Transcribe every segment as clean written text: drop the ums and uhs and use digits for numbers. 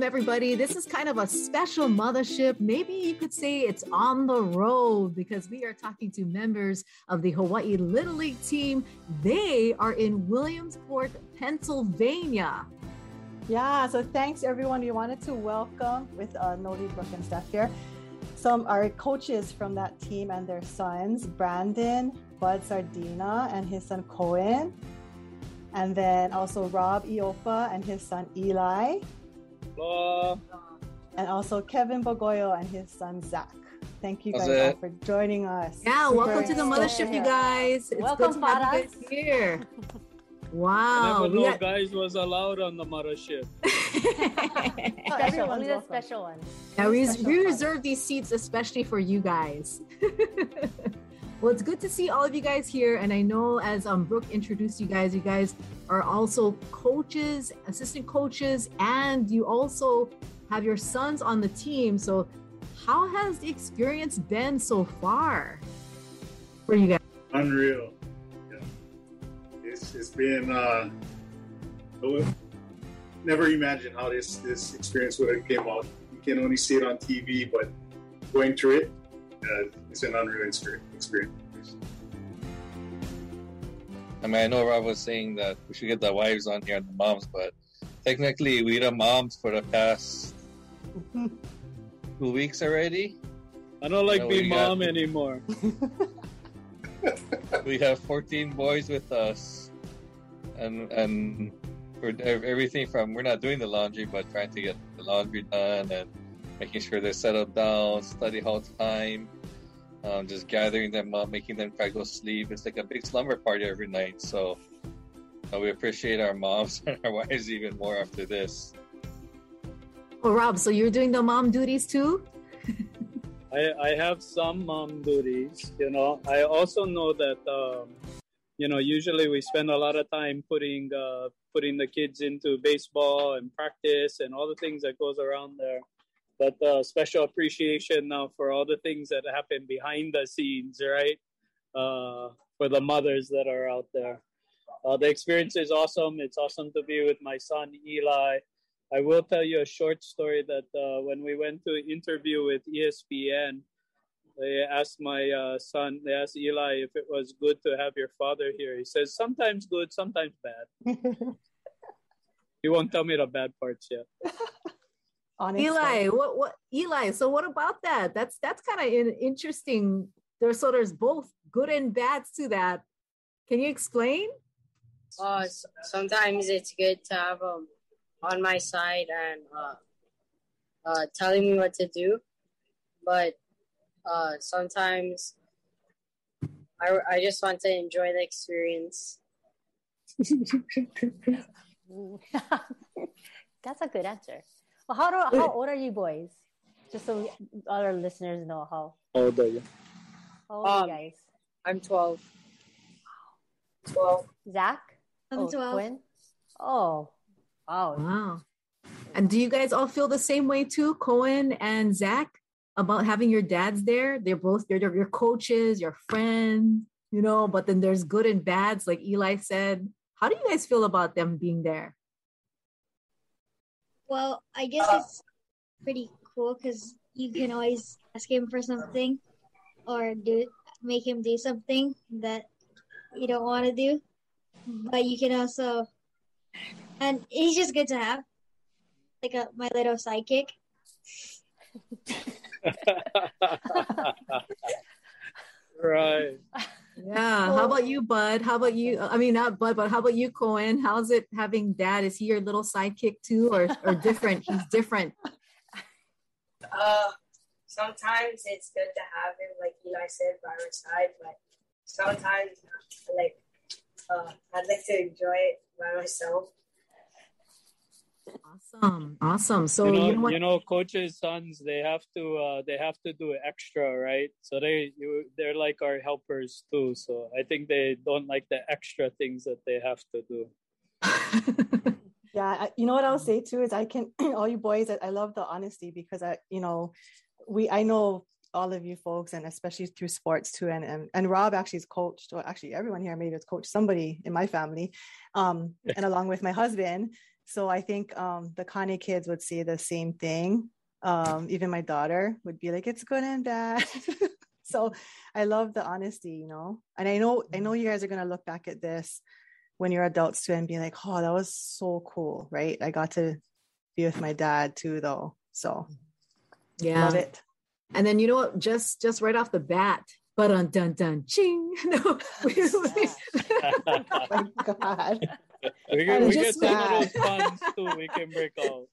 Everybody, this is kind of a special mothership. Maybe you could say it's on the road because we are talking to members of the Hawaii Little League team. They are in Williamsport, Pennsylvania. Yeah, so thanks everyone. We wanted to welcome with Nodie Brooke and Steph here, some our coaches from that team and their sons, Brandon, Bud Sardinha and his son Cohen, and then also Rob Iopa and his son Eli. Hello. And also Kevin Bogoyo and his son Zach. Thank you guys for joining us. Yeah, super welcome to the mothership, you guys. It's welcome, good to have you guys here. Wow. I never knew guys was allowed on the mothership. Only the special ones. Yeah, we reserve these seats especially for you guys. Well, it's good to see all of you guys here. And I know as Brooke introduced you guys are also coaches, assistant coaches, and you also have your sons on the team. So how has the experience been so far for you guys? Unreal. Yeah. It's been, never imagined how this experience would have came out. You can only see it on TV, but going through it, it's an unreal experience. I mean, I know Rob was saying that we should get the wives on here and the moms, but technically we the moms for the past 2 weeks already. I don't like being mom anymore. We have 14 boys with us, and for everything from we're not doing the laundry, but trying to get the laundry done and making sure they're settled down, study hall time, just gathering them up, making them try to go sleep. It's like a big slumber party every night. So we appreciate our moms and our wives even more after this. Well, Rob, so you're doing the mom duties too? I have some mom duties, you know. I also know that, you know, usually we spend a lot of time putting the kids into baseball and practice and all the things that goes around there. But special appreciation now for all the things that happen behind the scenes, right? For the mothers that are out there. The experience is awesome. It's awesome to be with my son, Eli. I will tell you a short story that when we went to interview with ESPN, they asked my son, they asked Eli if it was good to have your father here. He says, sometimes good, sometimes bad. He won't tell me the bad parts yet. Eli, what Eli? So what about that? That's kind of interesting. There's both good and bad to that. Can you explain? Sometimes it's good to have him on my side and telling me what to do, but sometimes I just want to enjoy the experience. That's a good answer. How old are you boys? Just so all our listeners know how old are you? How old are you guys? I'm 12. 12. Zach? I'm 12. Quinn? Oh, wow. Wow. And do you guys all feel the same way too, Cohen and Zach, about having your dads there? They're both your coaches, your friends, you know, but then there's good and bads, like Eli said. How do you guys feel about them being there? Well, I guess it's pretty cool because you can always ask him for something or make him do something that you don't want to do. But you can also, and he's just good to have, like my little sidekick. Right. Yeah. How about you, Bud? How about you? I mean, not Bud, but how about you, Cohen? How's it having dad? Is he your little sidekick too, or different? He's different. Sometimes it's good to have him, like Eli said, by our side, but sometimes I'd like to enjoy it by myself. Awesome. So you know, coaches' sons, they have to do extra, right? So they're like our helpers too. So I think they don't like the extra things that they have to do. Yeah, you know what I'll say too is all you boys, I love the honesty because I know all of you folks, and especially through sports too. And Rob actually is coached, or actually everyone here maybe has coached somebody in my family, and along with my husband. So I think the Kanye kids would say the same thing. Even my daughter would be like, it's good and bad. So I love the honesty, you know. And I know you guys are gonna look back at this when you're adults too and be like, oh, that was so cool, right? I got to be with my dad too, though. So yeah, love it. And then you know what? Just right off the bat, ba-dun dun dun ching. No, oh my God. We get some of those funds too. We can break out.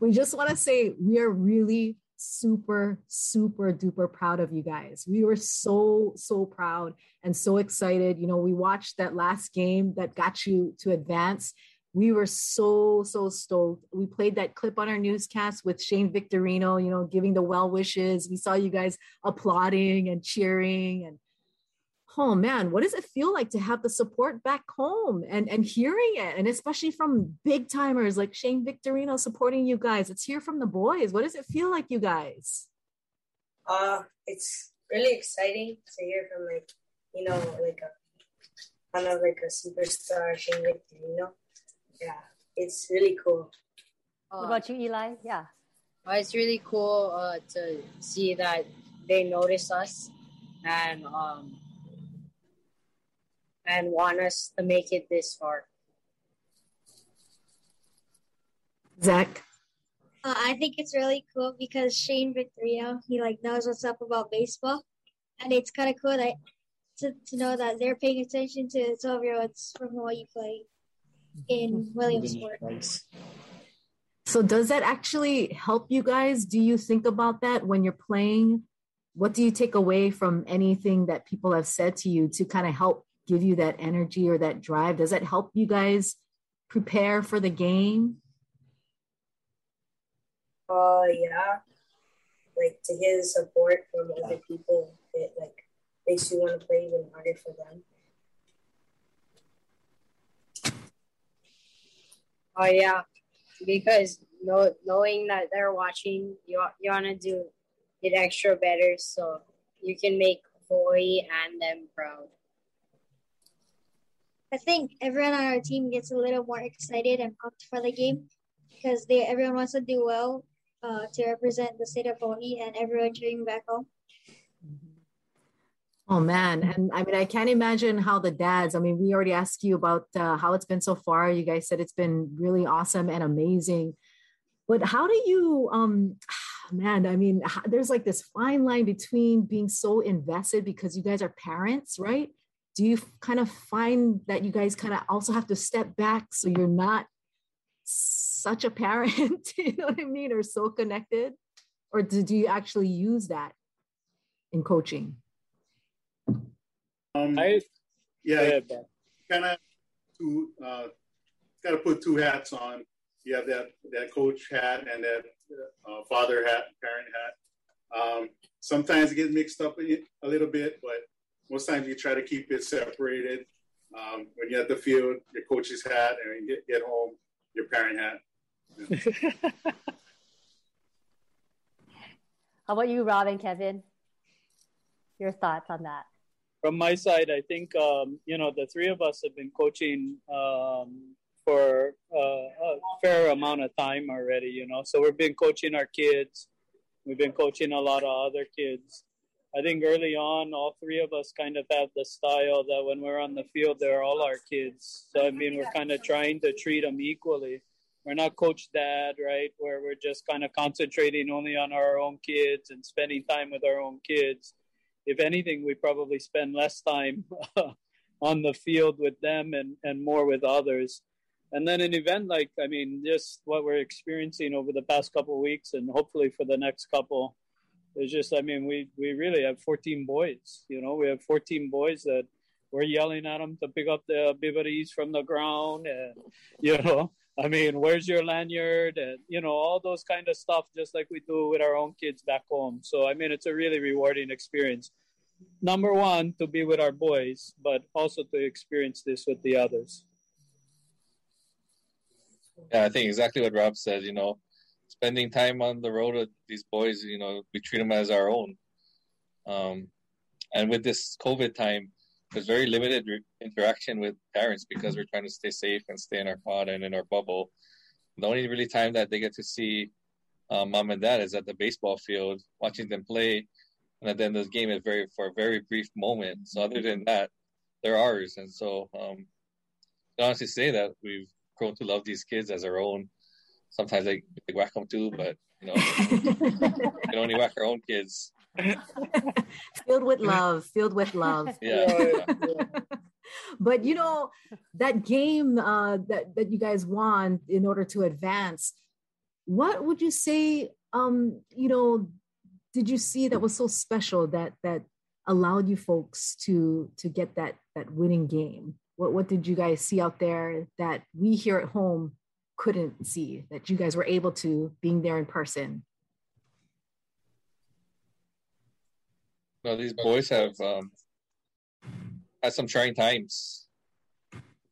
We just want to say we are really super, super duper proud of you guys. We were so, so proud and so excited. You know, we watched that last game that got you to advance. We were so, so stoked. We played that clip on our newscast with Shane Victorino, you know, giving the well wishes. We saw you guys applauding and cheering, and oh man, what does it feel like to have the support back home and hearing it? And especially from big timers like Shane Victorino supporting you guys. Let's hear from the boys. What does it feel like, you guys? It's really exciting to hear from a superstar, Shane Victorino. Yeah, it's really cool. What about you, Eli? Yeah. It's really cool to see that they notice us and want us to make it this far. Zach? I think it's really cool because Shane Victorino, he knows what's up about baseball. And it's kind of cool to know that they're paying attention to 12-year-olds from Hawaii playing in Williamsport. So does that actually help you guys? Do you think about that when you're playing? What do you take away from anything that people have said to you to kind of help give you that energy or that drive? Does that help you guys prepare for the game? Yeah. To hear the support from other people, it makes you want to play even harder for them. Oh yeah, because knowing that they're watching, you want to do it extra better so you can make Hawaii and them proud. I think everyone on our team gets a little more excited and pumped for the game because everyone wants to do well to represent the state of Hawaii, and everyone cheering back home. Oh man, and I mean, I can't imagine how the dads, I mean, we already asked you about how it's been so far. You guys said it's been really awesome and amazing, but how do you, there's this fine line between being so invested because you guys are parents, right? Do you kind of find that you guys kind of also have to step back so you're not such a parent, you know what I mean, or so connected? Or do you actually use that in coaching? Kind of put two hats on. You have that coach hat and that father hat, parent hat. Sometimes it gets mixed up a little bit, but most times you try to keep it separated. When you're at the field, your coach's hat, and when you get home, your parent hat. Yeah. How about you, Rob and Kevin? Your thoughts on that? From my side, I think, the three of us have been coaching for a fair amount of time already, you know. So we've been coaching our kids. We've been coaching a lot of other kids. I think early on, all three of us kind of have the style that when we're on the field, they're all our kids. So, I mean, we're kind of trying to treat them equally. We're not coach dad, right, where we're just kind of concentrating only on our own kids and spending time with our own kids. If anything, we probably spend less time on the field with them and more with others. And then an event just what we're experiencing over the past couple of weeks and hopefully for the next couple, It's just, I mean, we really have 14 boys, you know, we have 14 boys that we're yelling at them to pick up the bibberies from the ground. And, you know, I mean, where's your lanyard? And, you know, all those kind of stuff, just like we do with our own kids back home. So, I mean, it's a really rewarding experience. Number one, to be with our boys, but also to experience this with the others. Yeah, I think exactly what Rob said, you know, spending time on the road with these boys, you know, we treat them as our own. And with this COVID time, there's very limited interaction with parents because we're trying to stay safe and stay in our pod and in our bubble. The only really time that they get to see mom and dad is at the baseball field, watching them play. And at the end of the game is for a very brief moment. So other than that, they're ours. And so I can honestly say that we've grown to love these kids as our own. Sometimes they whack them too, but, you know, we can only whack our own kids. Filled with love. Yeah. But, you know, that game that you guys won in order to advance, what would you say, you know, did you see that was so special that allowed you folks to get that winning game? What did you guys see out there that we here at home couldn't see, that you guys were able to, being there in person? No, these boys have had some trying times.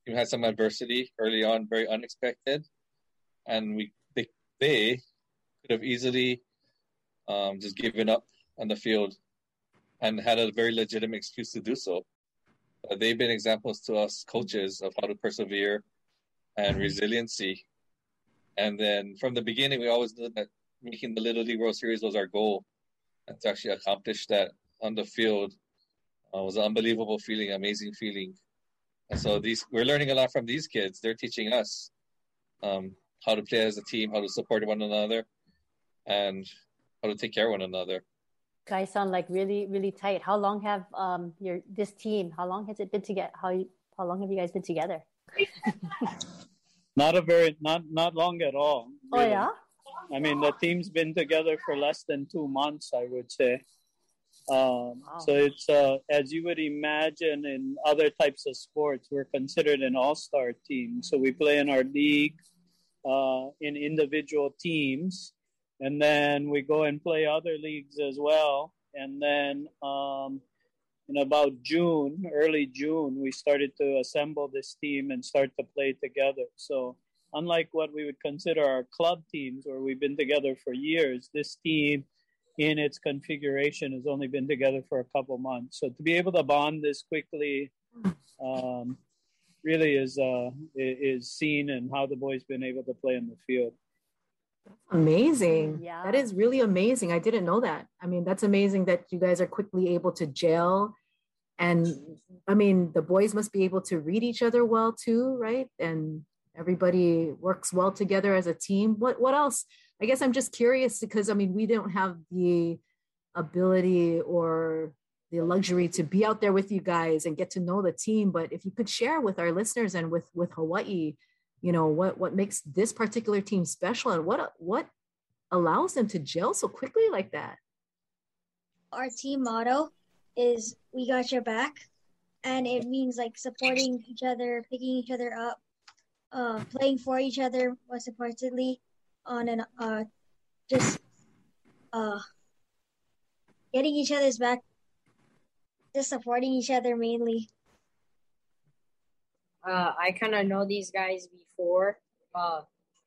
We had some adversity early on, very unexpected, and they could have easily just given up on the field and had a very legitimate excuse to do so. They've been examples to us coaches of how to persevere and resiliency. And then from the beginning, we always knew that making the Little League World Series was our goal. And to actually accomplish that on the field was an unbelievable feeling, amazing feeling. And so we're learning a lot from these kids. They're teaching us how to play as a team, how to support one another, and how to take care of one another. Guys sound like really, really tight. How long have this team? How long has it been together? How long have you guys been together? Not long at all. Really. Oh yeah. I mean, the team's been together for less than 2 months, I would say. Wow. So it's, as you would imagine in other types of sports, we're considered an all-star team. So we play in our league, in individual teams, and then we go and play other leagues as well. And then in about June, early June, we started to assemble this team and start to play together. So unlike what we would consider our club teams, where we've been together for years, this team in its configuration has only been together for a couple months. So to be able to bond this quickly really is seen in how the boys been able to play in the field. Amazing. Yeah. That is really amazing. I didn't know that. I mean, that's amazing that you guys are quickly able to gel. And I mean, the boys must be able to read each other well too, right? And everybody works well together as a team. What else? I guess I'm just curious because, I mean, we don't have the ability or the luxury to be out there with you guys and get to know the team. But if you could share with our listeners and with Hawaii, you know, what makes this particular team special and what allows them to gel so quickly like that? Our team motto is "We got your back," and it means like supporting each other, picking each other up, playing for each other, most importantly, on an getting each other's back, just supporting each other mainly. I kind of know these guys before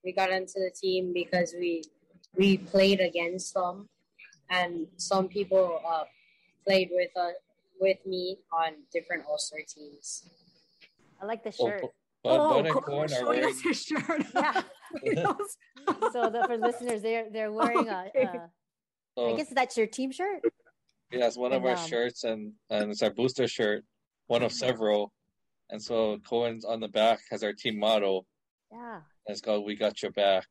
we got into the team because we played against them, and some people played with me on different all-star teams. I like the shirt. Bud and Corn are wearing their shirt. Yeah. So for listeners, they're wearing I guess that's your team shirt. Yeah, it's one of our shirts, and it's our booster shirt, one of several. And so Cohen's on the back has our team motto. Yeah. And it's called "We Got Your Back."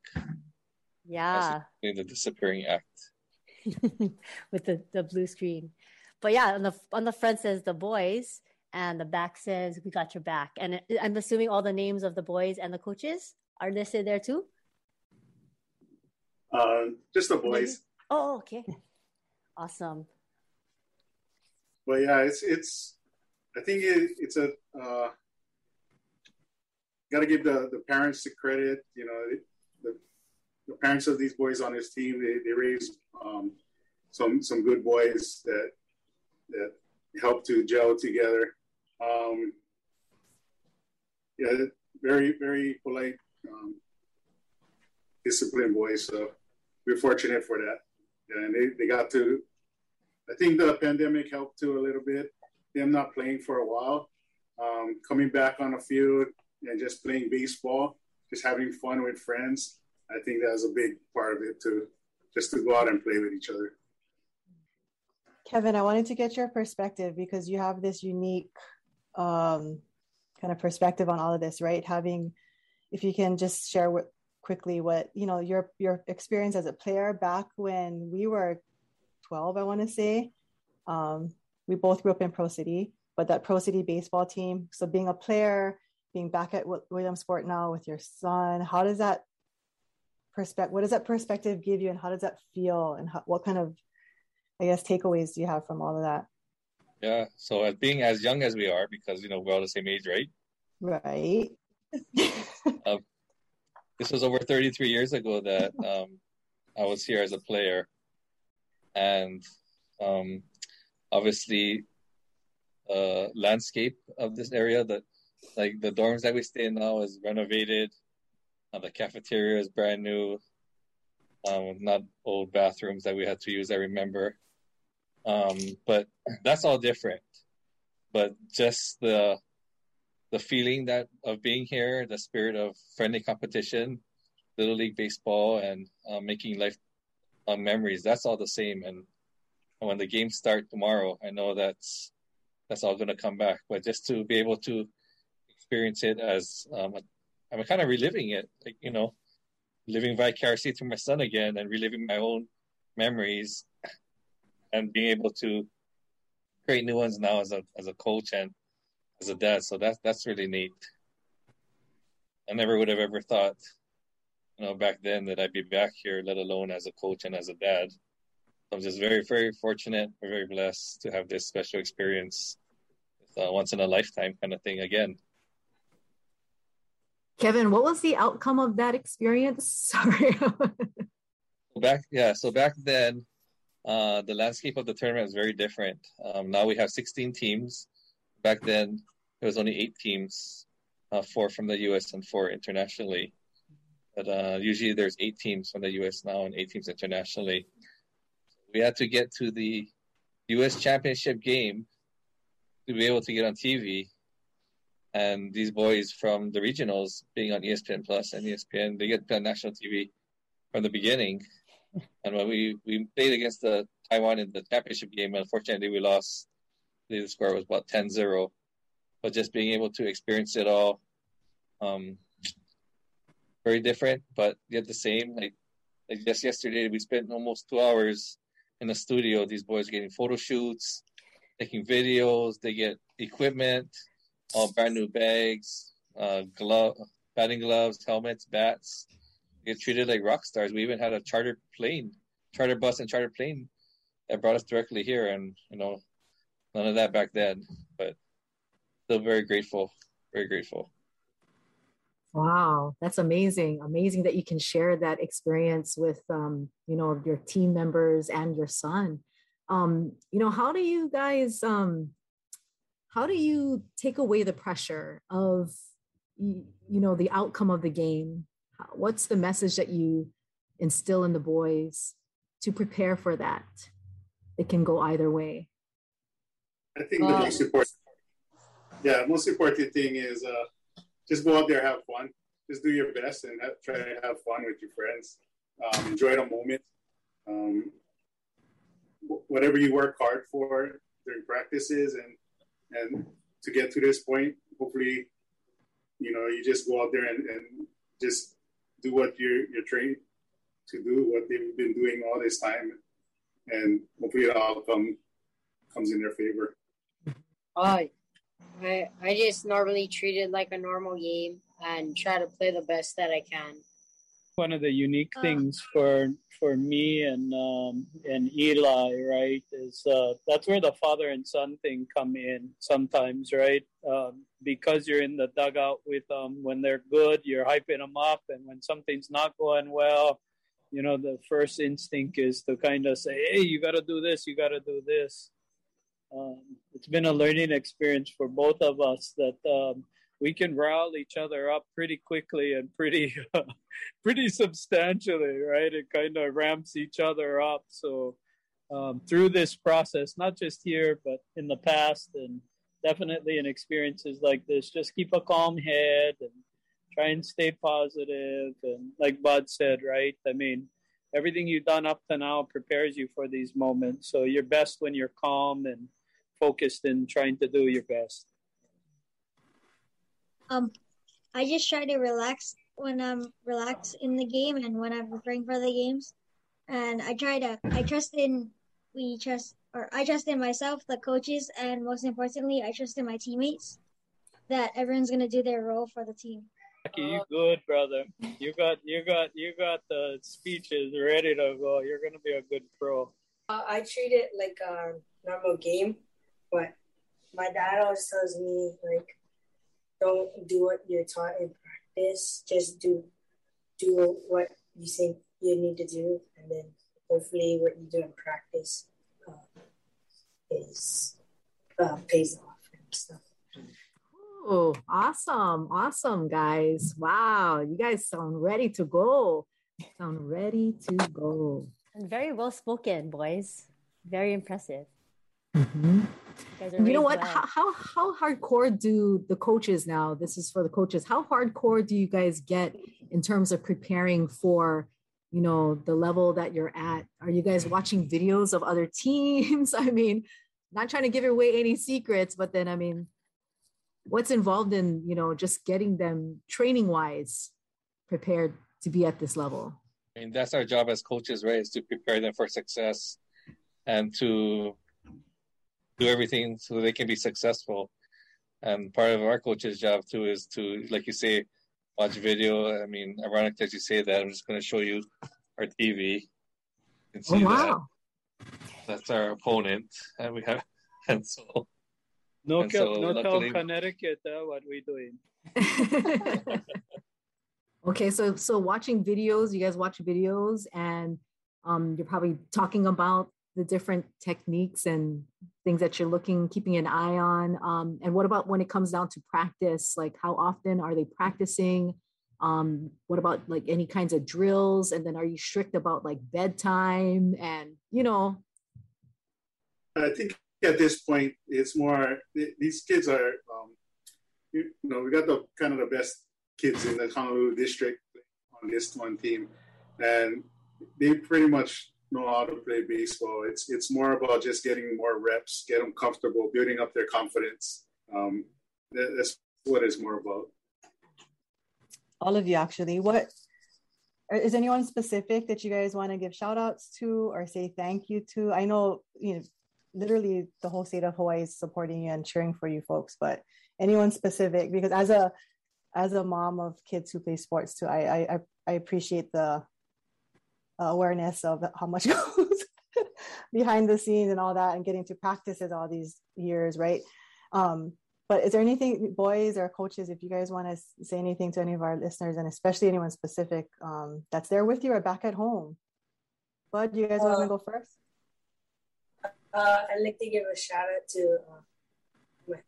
Yeah. That's the disappearing act. With the blue screen. But yeah, on the front says "the boys," and the back says "We Got Your Back." And I'm assuming all the names of the boys and the coaches are listed there too? Just the boys. Oh, okay. Awesome. Well, yeah, it's I think it's a got to give the parents the credit. You know, the parents of these boys on this team, they raised some good boys that helped to gel together. Yeah, very, very polite, disciplined boys. So we're fortunate for that. Yeah, and they got to, I think the pandemic helped too a little bit. Them not playing for a while, coming back on the field and just playing baseball, just having fun with friends. I think that was a big part of it too, just to go out and play with each other. Kevin, I wanted to get your perspective because you have this unique kind of perspective on all of this, right? Having, if you can just share quickly what, you know, your experience as a player back when we were 12, I want to say. We both grew up in Pro City, but that Pro City baseball team, so being a player, being back at Williamsport now with your son, what does that perspective give you, and how does that feel, and what kind of, I guess, takeaways do you have from all of that? Yeah, so as being as young as we are, because, you know, we're all the same age, right? Right. This was over 33 years ago that I was here as a player. And obviously, landscape of this area, the dorms that we stay in now is renovated. The cafeteria is brand new. Not old bathrooms that we had to use, I remember. But that's all different. But just the feeling that of being here, the spirit of friendly competition, Little League baseball, and making life memories, that's all the same. And when the games start tomorrow, I know that's all going to come back. But just to be able to experience it as I'm kind of reliving it, like, you know, living vicariously through my son again and reliving my own memories and being able to create new ones now as a coach and as a dad. So that's really neat. I never would have ever thought, you know, back then that I'd be back here, let alone as a coach and as a dad. I'm just very, very fortunate, very blessed to have this special experience. It's a once in a lifetime kind of thing again. Kevin, what was the outcome of that experience? Sorry. Back then, the landscape of the tournament was very different. Now we have 16 teams. Back then, there was only 8 teams, 4 from the U.S. and 4 internationally. But usually there's 8 teams from the U.S. now and 8 teams internationally. We had to get to the U.S. championship game to be able to get on TV. And these boys from the regionals being on ESPN Plus and ESPN, they get on national TV from the beginning. And when we played against the Taiwan in the championship game, unfortunately we lost. The score was about 10-0. But just being able to experience it all, very different, but yet the same. Like just yesterday, we spent almost 2 hours in the studio. These boys getting photo shoots, taking videos. They get equipment. All brand new bags, batting gloves, helmets, bats. We get treated like rock stars. We even had a charter bus and charter plane that brought us directly here. And, you know, none of that back then. But still very grateful, very grateful. Wow, that's amazing. Amazing that you can share that experience with, you know, your team members and your son. You know, how do you guys... how do you take away the pressure of, you know, the outcome of the game? What's the message that you instill in the boys to prepare for that? It can go either way. I think the most important thing is just go out there, have fun. Just do your best and try to have fun with your friends. Enjoy the moment. Whatever you work hard for during practices and to get to this point, hopefully, you know, you just go out there and just do what you're trained to do, what they've been doing all this time, and hopefully the outcome comes in their favor. I just normally treat it like a normal game and try to play the best that I can. one of the unique things for me and Eli, right, is that's where the father and son thing come in sometimes, right? Because you're in the dugout with them when they're good, you're hyping them up, and when something's not going well, you know, the first instinct is to kind of say, hey, you got to do this, you got to do this. It's been a learning experience for both of us that we can rile each other up pretty quickly and pretty substantially, right? It kind of ramps each other up. So through this process, not just here, but in the past and definitely in experiences like this, just keep a calm head and try and stay positive. And like Bud said, right? I mean, everything you've done up to now prepares you for these moments. So you're best when you're calm and focused and trying to do your best. I just try to relax when I'm relaxed in the game and when I'm preparing for the games. And I trust in myself, the coaches, and most importantly, I trust in my teammates that everyone's going to do their role for the team. Lucky, you good, brother. You got the speeches ready to go. You're going to be a good pro. I treat it like a normal game, but my dad always tells me, like, don't do what you're taught in practice. Just do what you think you need to do, and then hopefully what you do in practice pays off and stuff. Oh, awesome, guys! Wow, you guys sound ready to go. And very well spoken, boys. Very impressive. Mm-hmm. You know what? How hardcore do the coaches now? This is for the coaches. How hardcore do you guys get in terms of preparing for, you know, the level that you're at? Are you guys watching videos of other teams? I mean, not trying to give away any secrets, but then I mean, what's involved in, you know, just getting them training wise prepared to be at this level? I mean, that's our job as coaches, right? Is to prepare them for success and to do everything so they can be successful. And part of our coach's job too is to, like you say, watch video. I mean, ironic that you say that. I'm just going to show you our TV. And see that's our opponent, and we have and so. No, Connecticut. What we doing? Okay, so watching videos. You guys watch videos, and you're probably talking about the different techniques and things that you're keeping an eye on. And what about when it comes down to practice? Like, how often are they practicing? What about like any kinds of drills? And then are you strict about like bedtime and, you know? I think at this point, it's more, these kids are, we got the kind of the best kids in the Honolulu district on this one team. And they pretty much know how to play baseball. It's more about just getting more reps, get them comfortable, building up their confidence. That's what it's more about. All of you, actually. What is anyone specific that you guys want to give shout outs to or say thank you to? I know, you know, literally the whole state of Hawaii is supporting you and cheering for you folks, but anyone specific? Because as a mom of kids who play sports too, I appreciate the awareness of how much goes behind the scenes and all that, and getting to practices all these years, right? But is there anything, boys or coaches, if you guys want to say anything to any of our listeners, and especially anyone specific that's there with you or back at home? Bud, you guys want to go first? I'd like to give a shout out to my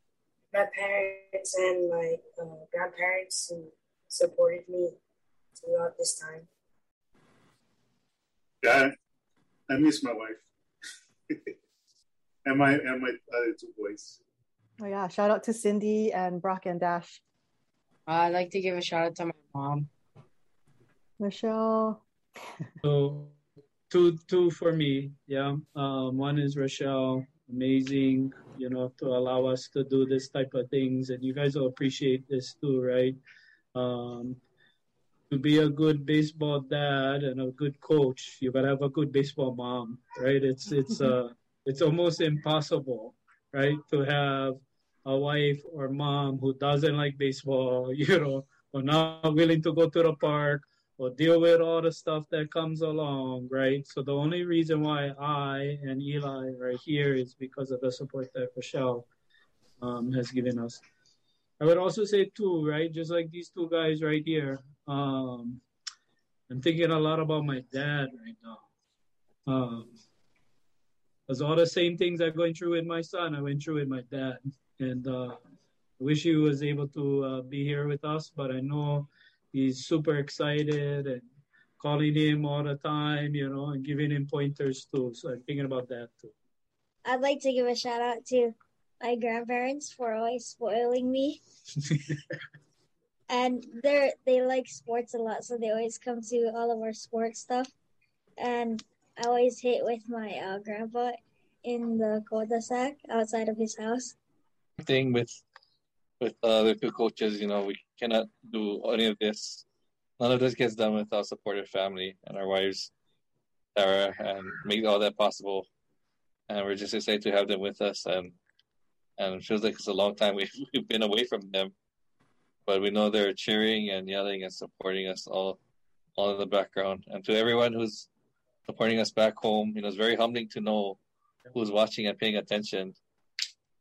parents and my grandparents who supported me throughout this time. Yeah, I miss my wife and my other two boys. Oh yeah! Shout out to Cindy and Brock and Dash. I'd like to give a shout out to my mom, Rochelle. So two for me. Yeah, one is Rochelle. Amazing, you know, to allow us to do this type of things, and you guys will appreciate this too, right? To be a good baseball dad and a good coach, you gotta have a good baseball mom, right? It's almost impossible, right, to have a wife or mom who doesn't like baseball, you know, or not willing to go to the park, or deal with all the stuff that comes along, right? So the only reason why I and Eli are here is because of the support that Rochelle has given us. I would also say too, right, just like these two guys right here, I'm thinking a lot about my dad right now. Because all the same things I'm going through with my son, I went through with my dad. And I wish he was able to be here with us, but I know he's super excited and calling him all the time, you know, and giving him pointers too. So I'm thinking about that too. I'd like to give a shout out to my grandparents for always spoiling me. And they like sports a lot, so they always come to all of our sports stuff. And I always hit with my grandpa in the cul-de-sac outside of his house. Thing with the two coaches, you know, we cannot do any of this. None of this gets done without supportive family and our wives, Sarah, and make all that possible. And we're just excited to have them with us. And it feels like it's a long time we've been away from them. But we know they're cheering and yelling and supporting us all in the background. And to everyone who's supporting us back home, you know, it's very humbling to know who's watching and paying attention.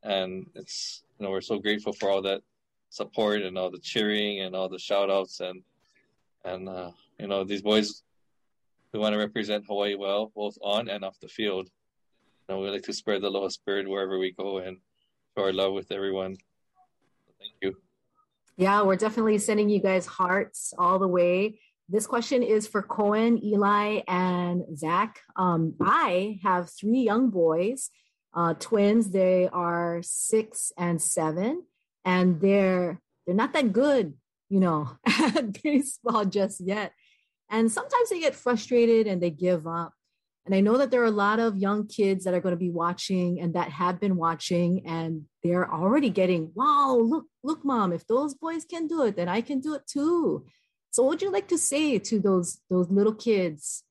And it's, you know, we're so grateful for all that support and all the cheering and all the shout outs. And you know, these boys, we want to represent Hawaii well, both on and off the field. You know, we like to spread the aloha spirit wherever we go and show our love with everyone. So thank you. Yeah, we're definitely sending you guys hearts all the way. This question is for Cohen, Eli, and Zach. I have three young boys, twins. They are 6 and 7, and they're not that good, you know, at baseball just yet. And sometimes they get frustrated and they give up. And I know that there are a lot of young kids that are going to be watching and that have been watching, and they're already getting, wow, look, Mom, if those boys can do it, then I can do it too. So what would you like to say to those little kids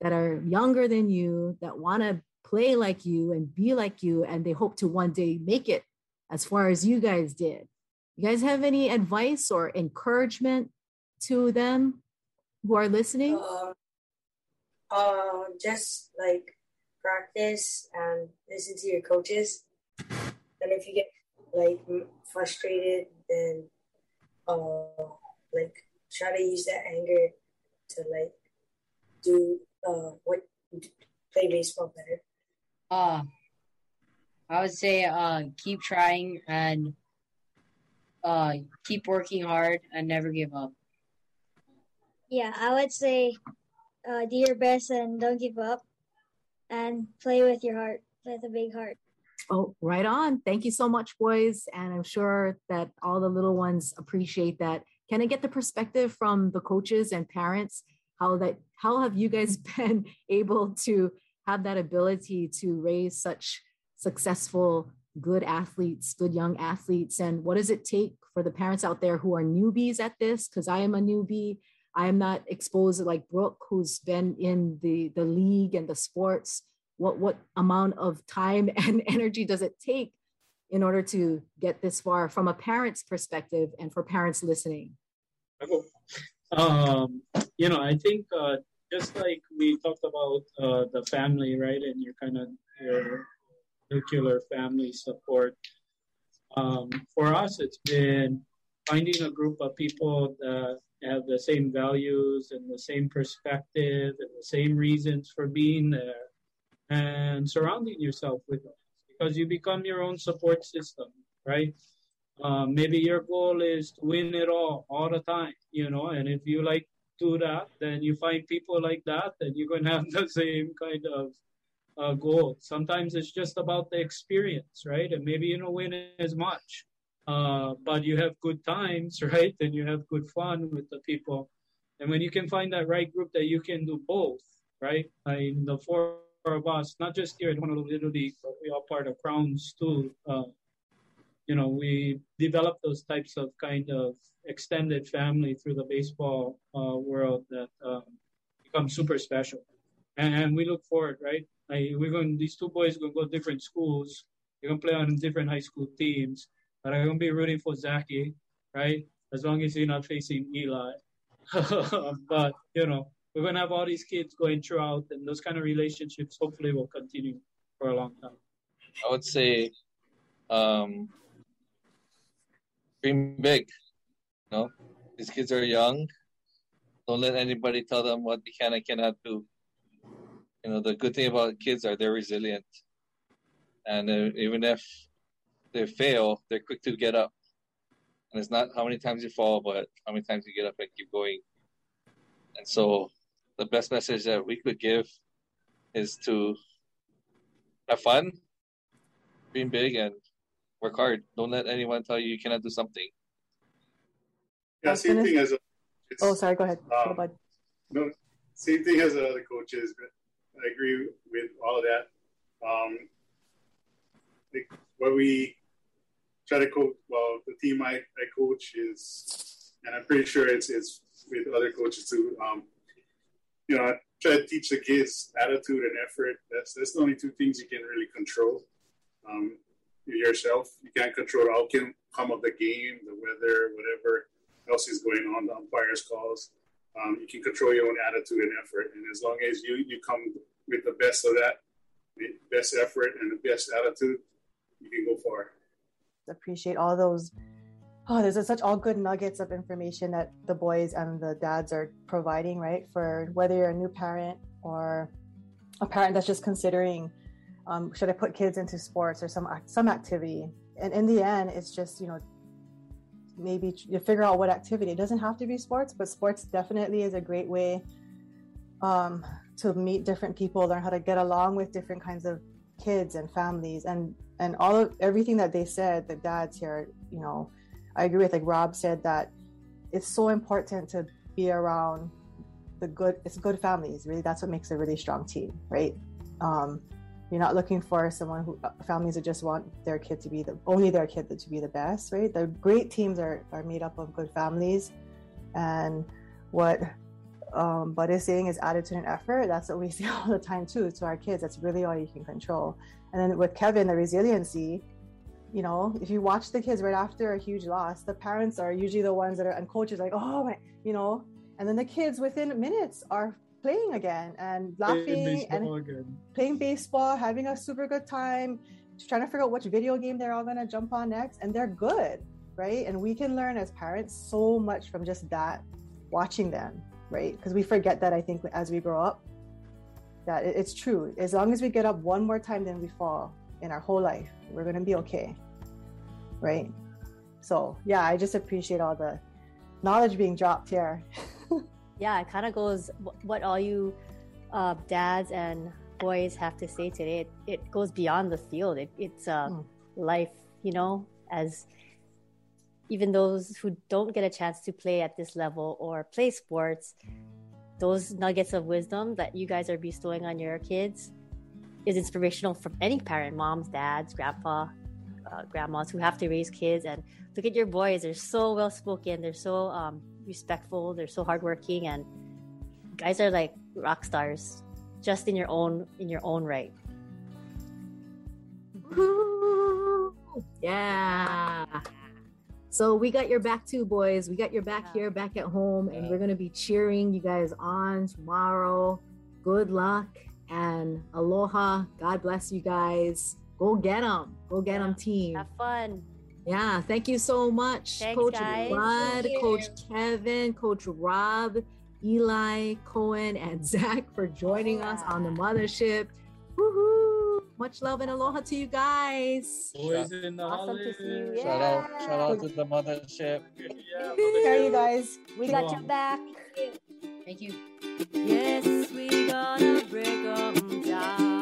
that are younger than you, that want to play like you and be like you, and they hope to one day make it as far as you guys did? You guys have any advice or encouragement to them who are listening? Just like practice and listen to your coaches. And if you get like frustrated, then like, try to use that anger to like do play baseball better. I would say keep trying and keep working hard and never give up. Yeah, I would say do your best and don't give up, and play with your heart, with a big heart. Oh, right on! Thank you so much, boys, and I'm sure that all the little ones appreciate that. Can I get the perspective from the coaches and parents? How have you guys been able to have that ability to raise such successful, good athletes, good young athletes? And what does it take for the parents out there who are newbies at this? Because I am a newbie. I am not exposed like Brooke, who's been in the league and the sports. What amount of time and energy does it take in order to get this far from a parent's perspective and for parents listening? You know, I think just like we talked about the family, right, and your kind of your nuclear family support, for us it's been finding a group of people that have the same values and the same perspective and the same reasons for being there, and surrounding yourself with them. Because you become your own support system, right? Maybe your goal is to win it all the time, you know, and if you like do that, then you find people like that, and you're going to have the same kind of goal. Sometimes it's just about the experience, right? And maybe you don't win as much, but you have good times, right? And you have good fun with the people. And when you can find that right group that you can do both, right? In the four of us, not just here at Honolulu Little League, but we are part of Crowns too. You know, we develop those types of kind of extended family through the baseball world that become super special. And we look forward, right? These two boys are going to go to different schools. They're going to play on different high school teams. But I'm going to be rooting for Zaki, right? As long as he's not facing Eli. But, you know, we're going to have all these kids going throughout, and those kind of relationships hopefully will continue for a long time. I would say dream big. You know, these kids are young. Don't let anybody tell them what they can and cannot do. You know, the good thing about kids are they're resilient. And even if they fail, they're quick to get up. And it's not how many times you fall, but how many times you get up and keep going. And so the best message that we could give is to have fun, dream big, and work hard. Don't let anyone tell you you cannot do something. Yeah, same thing as... Oh, sorry, go ahead. No, same thing as other coaches. I agree with all of that. What we try to coach, well, the team I coach is, and I'm pretty sure it's with other coaches too, you know, I try to teach the kids attitude and effort. That's the only two things you can really control. Yourself, you can't control the outcome of the game, the weather, whatever else is going on, the umpire's calls. You can control your own attitude and effort. And as long as you come with the best of that, the best effort and the best attitude, you can go far. Appreciate all those. Oh, there's such all good nuggets of information that the boys and the dads are providing, right? For whether you're a new parent or a parent that's just considering, should I put kids into sports or some activity? And in the end, it's just, you know, maybe you figure out what activity. It doesn't have to be sports, but sports definitely is a great way to meet different people, learn how to get along with different kinds of kids and families, and all of everything that they said, the dads here, you know, I agree with, like Rob said, that it's so important to be around good families. Really, that's what makes a really strong team, right? You're not looking for someone who families who just want their kid to be the best, right? The great teams are made up of good families, and what Bud is saying is attitude and effort. That's what we see all the time too to our kids. That's really all you can control. And then with Kevin, the resiliency, you know, if you watch the kids right after a huge loss, the parents are usually the ones that are, and coaches are like, oh my, you know, and then the kids within minutes are playing again and laughing and playing baseball, having a super good time, trying to figure out which video game they're all going to jump on next, and they're good, right? And we can learn as parents so much from just that, watching them, right? Because we forget that, I think, as we grow up, that it's true. As long as we get up one more time than we fall in our whole life, we're going to be okay, right? So yeah, I just appreciate all the knowledge being dropped here. Yeah, it kind of goes what all you dads and boys have to say today. It goes beyond the field. It's life, you know, as even those who don't get a chance to play at this level or play sports, those nuggets of wisdom that you guys are bestowing on your kids is inspirational from any parent, moms, dads, grandmas who have to raise kids. And look at your boys. They're so well-spoken. They're so... respectful, they're so hardworking, and guys are like rock stars, just in your own right. Woo! Yeah. So we got your back too, boys. We got your back here, back at home, and we're gonna be cheering you guys on tomorrow. Good luck and aloha. God bless you guys. Go get them. Go get them, team. Have fun. Yeah, thank you so much. Thanks, Coach Bud, Coach Kevin, Coach Rob, Eli, Cohen, and Zach for joining us on The Mothership. Woohoo! Much love and aloha to you guys. Boys in the awesome to see you. Yeah. Shout out to The Mothership. Yeah, there you guys. We got your back. Thank you. Yes, we gotta break them down.